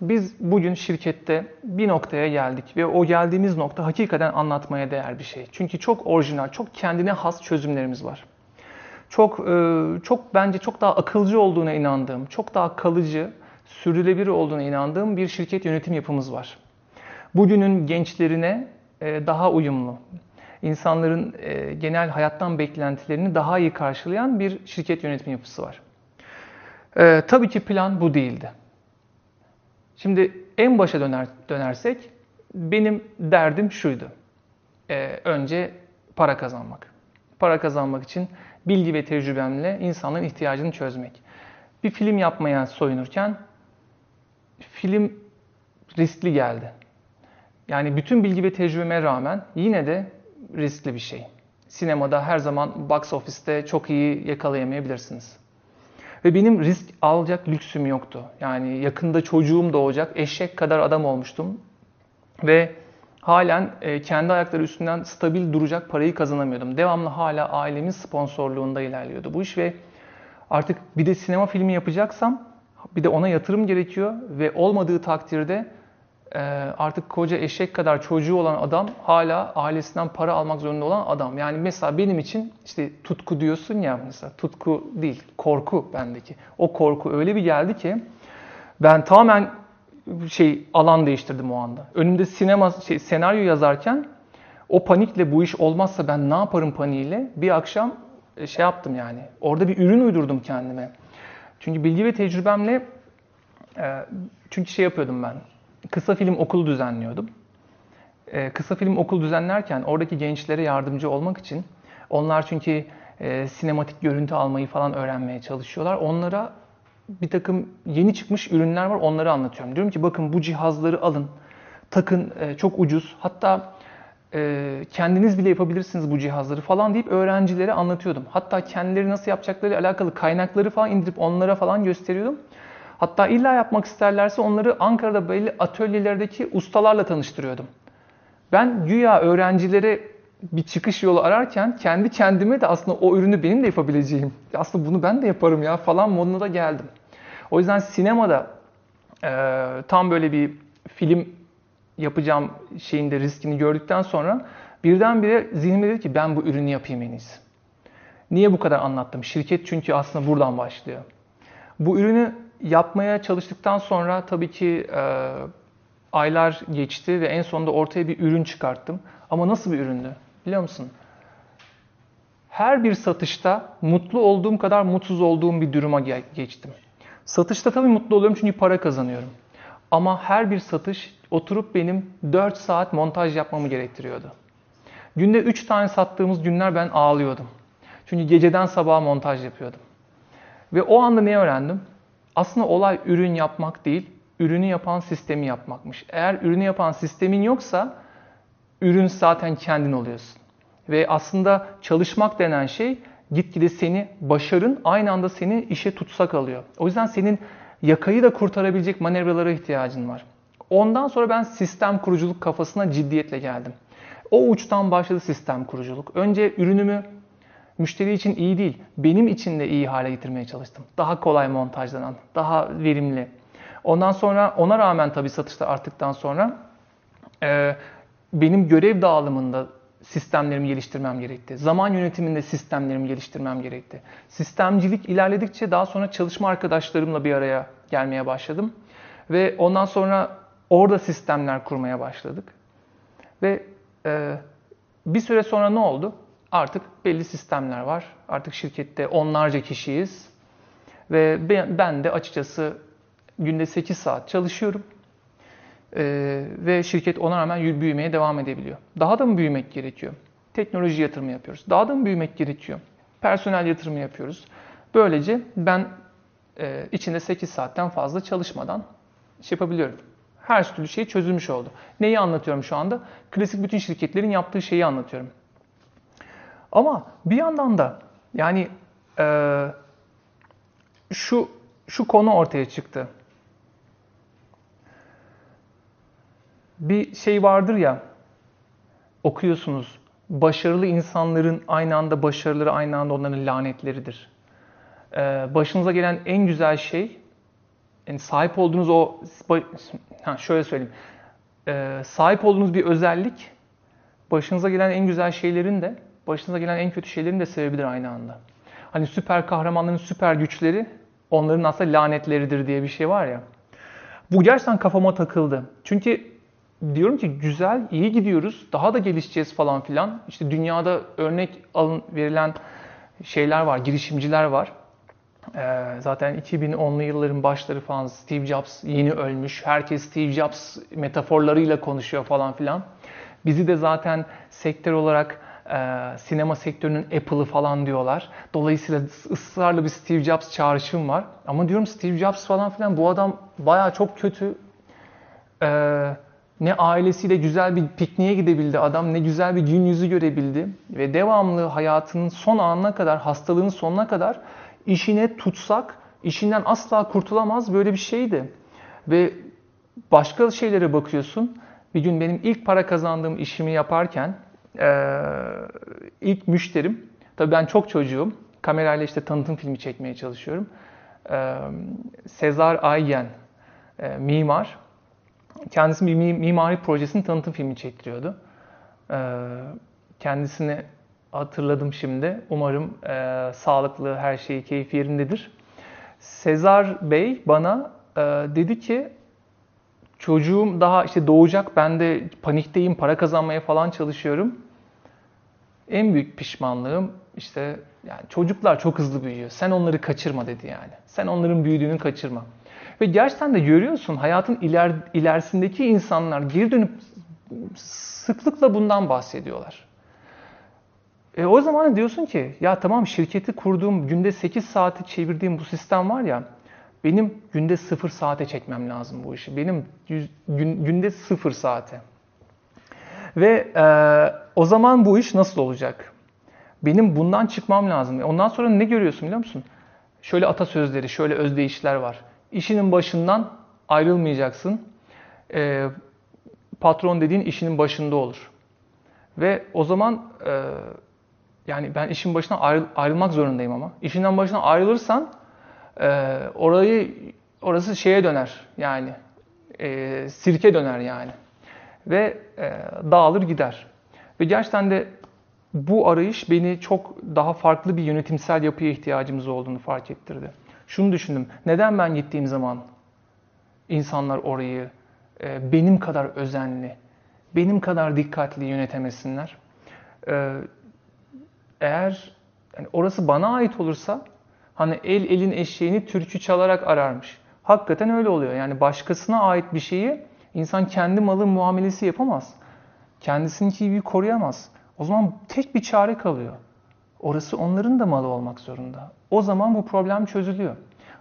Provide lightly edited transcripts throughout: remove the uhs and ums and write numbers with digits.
Biz bugün şirkette bir noktaya geldik ve o geldiğimiz nokta hakikaten anlatmaya değer bir şey. Çünkü çok orijinal, çok kendine has çözümlerimiz var. Çok bence çok daha akılcı olduğuna inandığım, çok daha kalıcı, sürdürülebilir olduğuna inandığım bir şirket yönetim yapımız var. Bugünün gençlerine daha uyumlu, insanların genel hayattan beklentilerini daha iyi karşılayan bir şirket yönetim yapısı var. Tabii ki plan bu değildi. Şimdi en başa dönersek benim derdim şuydu. Önce para kazanmak. Para kazanmak için bilgi ve tecrübemle insanların ihtiyacını çözmek. Bir film yapmaya soyunurken film riskli geldi. Yani bütün bilgi ve tecrübeme rağmen yine de riskli bir şey. Sinemada her zaman box office'te çok iyi yakalayamayabilirsiniz. Ve benim risk alacak lüksüm yoktu. Yani yakında çocuğum doğacak, eşek kadar adam olmuştum. Ve halen kendi ayakları üstünden stabil duracak parayı kazanamıyordum. Devamlı hala ailemin sponsorluğunda ilerliyordu bu iş ve artık bir de sinema filmi yapacaksam bir de ona yatırım gerekiyor ve olmadığı takdirde artık koca eşek kadar çocuğu olan adam hala ailesinden para almak zorunda olan adam. Yani mesela benim için işte tutku diyorsun ya, mesela tutku değil, korku bendeki. O korku öyle bir geldi ki ben tamamen alan değiştirdim o anda. Önümde senaryo yazarken o panikle bu iş olmazsa ben ne yaparım paniğiyle bir akşam yaptım yani. Orada bir ürün uydurdum kendime. Çünkü bilgi ve tecrübemle çünkü yapıyordum ben. Kısa film okulu düzenliyordum. Kısa film okulu düzenlerken oradaki gençlere yardımcı olmak için onlar çünkü sinematik görüntü almayı falan öğrenmeye çalışıyorlar. Onlara bir takım yeni çıkmış ürünler var, onları anlatıyorum. Diyorum ki bakın bu cihazları alın, takın, çok ucuz. Hatta kendiniz bile yapabilirsiniz bu cihazları falan deyip öğrencilere anlatıyordum. Hatta kendileri nasıl yapacakları alakalı kaynakları falan indirip onlara falan gösteriyordum. Hatta illa yapmak isterlerse onları Ankara'da belli atölyelerdeki ustalarla tanıştırıyordum. Ben güya öğrencilere bir çıkış yolu ararken kendi kendime de aslında o ürünü benim de yapabileceğim. Aslında bunu ben de yaparım ya falan moduna da geldim. O yüzden sinemada tam böyle bir film yapacağım şeyinde riskini gördükten sonra birdenbire zihnime dedi ki ben bu ürünü yapayım en iyisi. Niye bu kadar anlattım? Şirket çünkü aslında buradan başlıyor. Bu ürünü yapmaya çalıştıktan sonra tabii ki aylar geçti ve en sonunda ortaya bir ürün çıkarttım. Ama nasıl bir üründü biliyor musun? Her bir satışta mutlu olduğum kadar mutsuz olduğum bir duruma geçtim. Satışta tabii mutlu oluyorum çünkü para kazanıyorum. Ama her bir satış oturup benim 4 saat montaj yapmamı gerektiriyordu. Günde 3 tane sattığımız günler ben ağlıyordum. Çünkü geceden sabaha montaj yapıyordum. Ve o anda ne öğrendim? Aslında olay ürün yapmak değil, ürünü yapan sistemi yapmakmış. Eğer ürünü yapan sistemin yoksa, ürün zaten kendin oluyorsun. Ve aslında çalışmak denen şey, gitgide seni başarın, aynı anda seni işe tutsak alıyor. O yüzden senin yakayı da kurtarabilecek manevralara ihtiyacın var. Ondan sonra ben sistem kuruculuk kafasına ciddiyetle geldim. O uçtan başladı sistem kuruculuk. Önce ürünümü müşteri için iyi değil, benim için de iyi hale getirmeye çalıştım. Daha kolay montajlanan, daha verimli. Ondan sonra ona rağmen tabii satışlar arttıktan sonra benim görev dağılımında sistemlerimi geliştirmem gerekti. Zaman yönetiminde sistemlerimi geliştirmem gerekti. Sistemcilik ilerledikçe daha sonra çalışma arkadaşlarımla bir araya gelmeye başladım. Ve ondan sonra orada sistemler kurmaya başladık. Ve bir süre sonra ne oldu? Artık belli sistemler var. Artık şirkette onlarca kişiyiz. Ve ben de açıkçası günde 8 saat çalışıyorum. Ve şirket ona rağmen büyümeye devam edebiliyor. Daha da mı büyümek gerekiyor? Teknoloji yatırımı yapıyoruz. Daha da mı büyümek gerekiyor? Personel yatırımı yapıyoruz. Böylece ben içinde 8 saatten fazla çalışmadan yapabiliyorum. Her türlü şey çözülmüş oldu. Neyi anlatıyorum şu anda? Klasik bütün şirketlerin yaptığı şeyi anlatıyorum. Ama bir yandan da yani şu konu ortaya çıktı. Bir şey vardır ya, okuyorsunuz, başarılı insanların aynı anda başarıları aynı anda onların lanetleridir. Başınıza gelen en güzel şey yani sahip olduğunuz o, şöyle söyleyeyim, sahip olduğunuz bir özellik başınıza gelen en güzel şeylerin de başınıza gelen en kötü şeylerin de sebebidir aynı anda. Hani süper kahramanların süper güçleri onların aslında lanetleridir diye bir şey var ya. Bu gerçekten kafama takıldı. Çünkü diyorum ki güzel, iyi gidiyoruz, daha da gelişeceğiz falan filan. İşte dünyada örnek verilen şeyler var, girişimciler var. Zaten 2010'lu yılların başları falan Steve Jobs yeni ölmüş. Herkes Steve Jobs metaforlarıyla konuşuyor falan filan. Bizi de zaten sektör olarak sinema sektörünün Apple'ı falan diyorlar. Dolayısıyla ısrarlı bir Steve Jobs çağrışım var. Ama diyorum Steve Jobs falan filan bu adam bayağı çok kötü. Ne ailesiyle güzel bir pikniğe gidebildi adam, ne güzel bir gün yüzü görebildi. Ve devamlı hayatının son anına kadar, hastalığının sonuna kadar işine tutsak, işinden asla kurtulamaz böyle bir şeydi. Ve başka şeylere bakıyorsun. Bir gün benim ilk para kazandığım işimi yaparken ilk müşterim, tabii ben çok çocuğum, kamerayla işte tanıtım filmi çekmeye çalışıyorum. Sezar Aygen, mimar. Kendisi bir mimari projesinin tanıtım filmi çektiriyordu. Kendisini hatırladım şimdi. Umarım sağlıklı, her şeyi, keyfi yerindedir. Sezar Bey bana dedi ki, çocuğum daha işte doğacak, ben de panikteyim, para kazanmaya falan çalışıyorum. En büyük pişmanlığım işte, yani çocuklar çok hızlı büyüyor. Sen onları kaçırma dedi yani. Sen onların büyüdüğünü kaçırma. Ve gerçekten de görüyorsun hayatın ilerisindeki insanlar geri dönüp sıklıkla bundan bahsediyorlar. O zaman diyorsun ki ya tamam, şirketi kurduğum günde 8 saati çevirdiğim bu sistem var ya, benim günde 0 saate çekmem lazım bu işi. Benim günde 0 saate. Ve o zaman bu iş nasıl olacak? Benim bundan çıkmam lazım. Ondan sonra ne görüyorsun biliyor musun? Şöyle atasözleri, şöyle özdeyişler var. İşinin başından ayrılmayacaksın. Patron dediğin işinin başında olur. Ve o zaman yani ben işin başından ayrılmak zorundayım ama. İşinden başından ayrılırsan orası şeye döner yani. Sirke döner yani. Ve dağılır gider. Ve gerçekten de bu arayış beni çok daha farklı bir yönetimsel yapıya ihtiyacımız olduğunu fark ettirdi. Şunu düşündüm, neden ben gittiğim zaman insanlar orayı benim kadar özenli, benim kadar dikkatli yönetemesinler? Eğer yani orası bana ait olursa, hani elin eşeğini türkü çalarak ararmış. Hakikaten öyle oluyor. Yani başkasına ait bir şeyi insan kendi malı muamelesi yapamaz. Kendisini gibi koruyamaz. O zaman tek bir çare kalıyor. Orası onların da malı olmak zorunda. O zaman bu problem çözülüyor.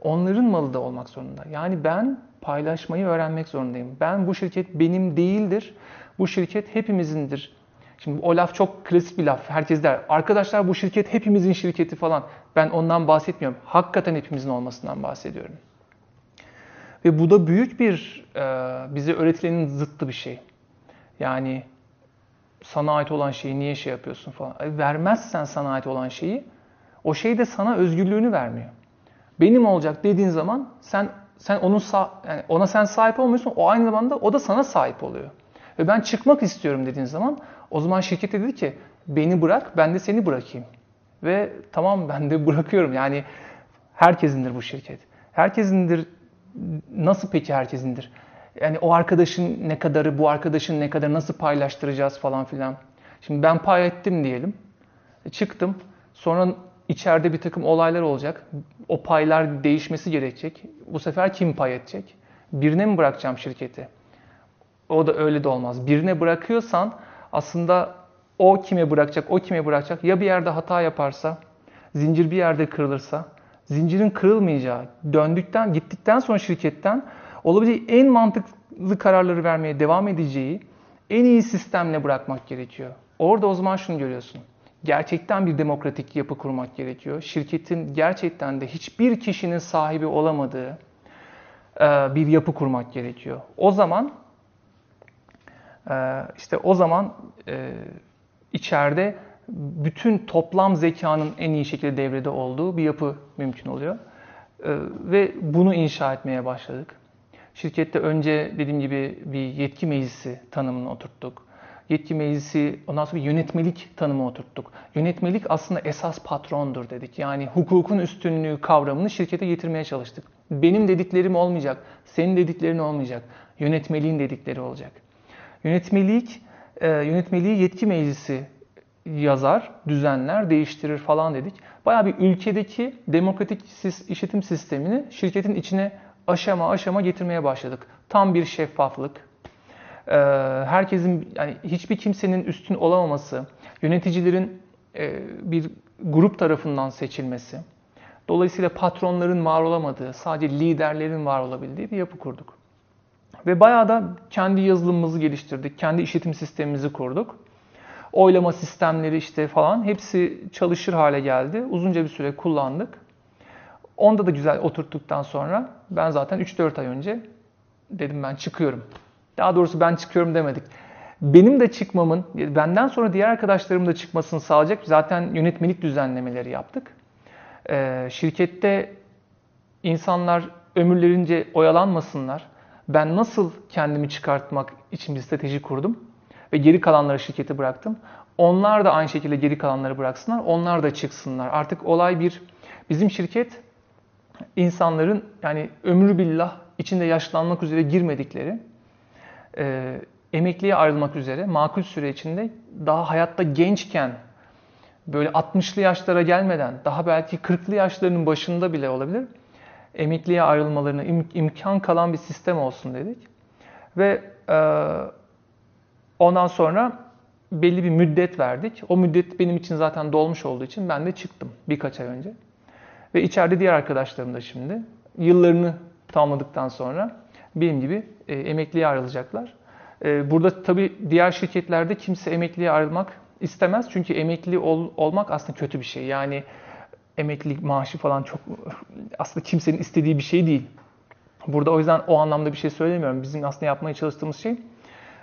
Onların malı da olmak zorunda. Yani ben paylaşmayı öğrenmek zorundayım. Bu şirket benim değildir. Bu şirket hepimizindir. Şimdi o laf çok klasik bir laf. Herkes der, arkadaşlar bu şirket hepimizin şirketi falan. Ben ondan bahsetmiyorum. Hakikaten hepimizin olmasından bahsediyorum. Ve bu da büyük bir, bize öğretilenin zıttı bir şey. Yani sana ait olan şeyi niye şey yapıyorsun falan. Vermezsen sana ait olan şeyi, o şey de sana özgürlüğünü vermiyor. Benim olacak dediğin zaman sen yani ona sen sahip olmuyorsun. O aynı zamanda o da sana sahip oluyor. Ve ben çıkmak istiyorum dediğin zaman, o zaman şirket dedi ki beni bırak, ben de seni bırakayım. Ve tamam, ben de bırakıyorum. Yani herkesindir bu şirket. Herkesindir. Nasıl peki herkesindir? Yani o arkadaşın ne kadarı, bu arkadaşın ne kadarı, nasıl paylaştıracağız falan filan. Şimdi ben pay ettim diyelim. Çıktım. Sonra içeride bir takım olaylar olacak. O paylar değişmesi gerekecek. Bu sefer kim pay edecek? Birine mi bırakacağım şirketi? O da öyle de olmaz. Birine bırakıyorsan aslında o kime bırakacak, o kime bırakacak? Ya bir yerde hata yaparsa, zincir bir yerde kırılırsa, zincirin kırılmayacağı, gittikten sonra şirketten olabileceği en mantıklı kararları vermeye devam edeceği en iyi sistemle bırakmak gerekiyor. Orada o zaman şunu görüyorsun. Gerçekten bir demokratik yapı kurmak gerekiyor. Şirketin gerçekten de hiçbir kişinin sahibi olamadığı bir yapı kurmak gerekiyor. O zaman içeride bütün toplam zekanın en iyi şekilde devrede olduğu bir yapı mümkün oluyor. Ve bunu inşa etmeye başladık. Şirkette önce dediğim gibi bir yetki meclisi tanımını oturttuk. Yetki meclisi, ondan sonra bir yönetmelik tanımı oturttuk. Yönetmelik aslında esas patrondur dedik. Yani hukukun üstünlüğü kavramını şirkete getirmeye çalıştık. Benim dediklerim olmayacak, senin dediklerin olmayacak. Yönetmeliğin dedikleri olacak. Yönetmeliği yetki meclisi yazar, düzenler, değiştirir falan dedik. Bayağı bir ülkedeki demokratik işletim sistemini şirketin içine aşama aşama getirmeye başladık. Tam bir şeffaflık. Herkesin, yani hiçbir kimsenin üstün olamaması, yöneticilerin bir grup tarafından seçilmesi, dolayısıyla patronların var olamadığı, sadece liderlerin var olabildiği bir yapı kurduk. Ve bayağı da kendi yazılımımızı geliştirdik, kendi işletim sistemimizi kurduk. Oylama sistemleri işte falan hepsi çalışır hale geldi. Uzunca bir süre kullandık. Onda da güzel oturttuktan sonra ben zaten 3-4 ay önce dedim ben çıkıyorum. Daha doğrusu ben çıkıyorum demedik. Benim de çıkmamın, benden sonra diğer arkadaşlarımın da çıkmasını sağlayacak zaten yönetmelik düzenlemeleri yaptık. Şirkette insanlar ömürlerince oyalanmasınlar. Ben nasıl kendimi çıkartmak için bir strateji kurdum ve geri kalanları şirkete bıraktım. Onlar da aynı şekilde geri kalanları bıraksınlar, onlar da çıksınlar. Artık olay bir, bizim şirket insanların yani ömrü billah içinde yaşlanmak üzere girmedikleri, emekliye ayrılmak üzere makul süre içinde daha hayatta gençken böyle 60'lı yaşlara gelmeden daha belki 40'lı yaşlarının başında bile olabilir emekliye ayrılmalarına imkan kalan bir sistem olsun dedik. Ve ondan sonra belli bir müddet verdik. O müddet benim için zaten dolmuş olduğu için ben de çıktım birkaç ay önce. Ve içeride diğer arkadaşlarım da şimdi yıllarını tamamladıktan sonra benim gibi emekliye ayrılacaklar. Burada tabii diğer şirketlerde kimse emekliye ayrılmak istemez. Çünkü emekli olmak aslında kötü bir şey. Yani emeklilik maaşı falan çok aslında kimsenin istediği bir şey değil. Burada o yüzden o anlamda bir şey söylemiyorum. Bizim aslında yapmaya çalıştığımız şey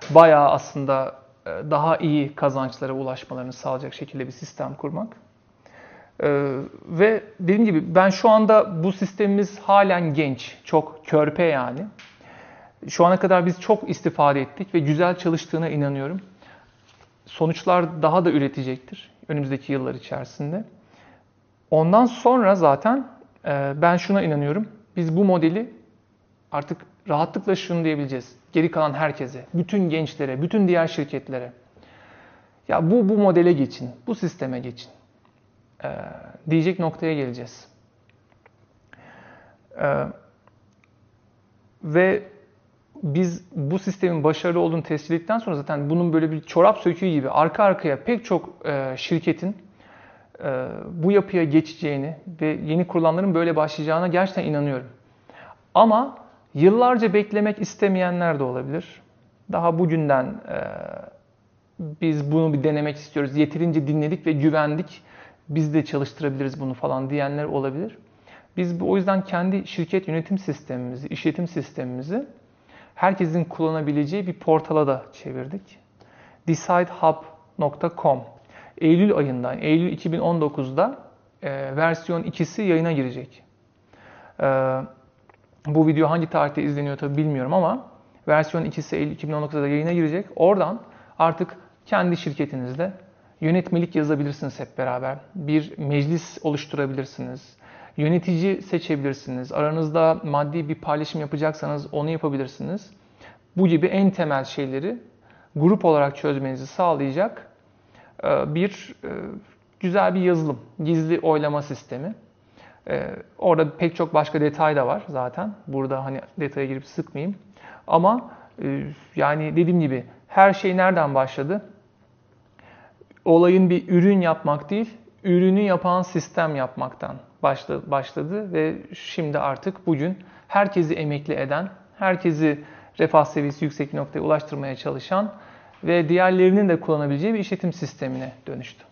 bayağı aslında daha iyi kazançlara ulaşmalarını sağlayacak şekilde bir sistem kurmak. Ve dediğim gibi ben şu anda bu sistemimiz halen genç, çok körpe yani. Şu ana kadar biz çok istifade ettik ve güzel çalıştığına inanıyorum. Sonuçlar daha da üretecektir önümüzdeki yıllar içerisinde. Ondan sonra zaten ben şuna inanıyorum. Biz bu modeli artık rahatlıkla şunu diyebileceğiz. Geri kalan herkese, bütün gençlere, bütün diğer şirketlere. Ya bu modele geçin, bu sisteme geçin diyecek noktaya geleceğiz. Ve biz bu sistemin başarılı olduğunu tespit ettikten sonra zaten bunun böyle bir çorap söküğü gibi arka arkaya pek çok şirketin bu yapıya geçeceğini ve yeni kurulanların böyle başlayacağına gerçekten inanıyorum. Ama yıllarca beklemek istemeyenler de olabilir. Daha bugünden biz bunu bir denemek istiyoruz. Yeterince dinledik ve güvendik. Biz de çalıştırabiliriz bunu falan diyenler olabilir. Biz o yüzden kendi şirket yönetim sistemimizi, işletim sistemimizi herkesin kullanabileceği bir portala da çevirdik. Decidehub.com. Eylül ayında, Eylül 2019'da versiyon 2'si yayına girecek. Bu video hangi tarihte izleniyor tabii bilmiyorum ama versiyon 2'si Eylül 2019'da yayına girecek. Oradan artık kendi şirketinizde yönetmelik yazabilirsiniz hep beraber. Bir meclis oluşturabilirsiniz. Yönetici seçebilirsiniz. Aranızda maddi bir paylaşım yapacaksanız onu yapabilirsiniz. Bu gibi en temel şeyleri grup olarak çözmenizi sağlayacak bir güzel bir yazılım. Gizli oylama sistemi. Orada pek çok başka detay da var zaten. Burada hani detaya girip sıkmayayım. Ama yani dediğim gibi her şey nereden başladı? Olayın bir ürün yapmak değil, ürünü yapan sistem yapmaktan başladı ve şimdi artık bugün herkesi emekli eden, herkesi refah seviyesi yüksek noktaya ulaştırmaya çalışan ve diğerlerinin de kullanabileceği bir işletim sistemine dönüştü.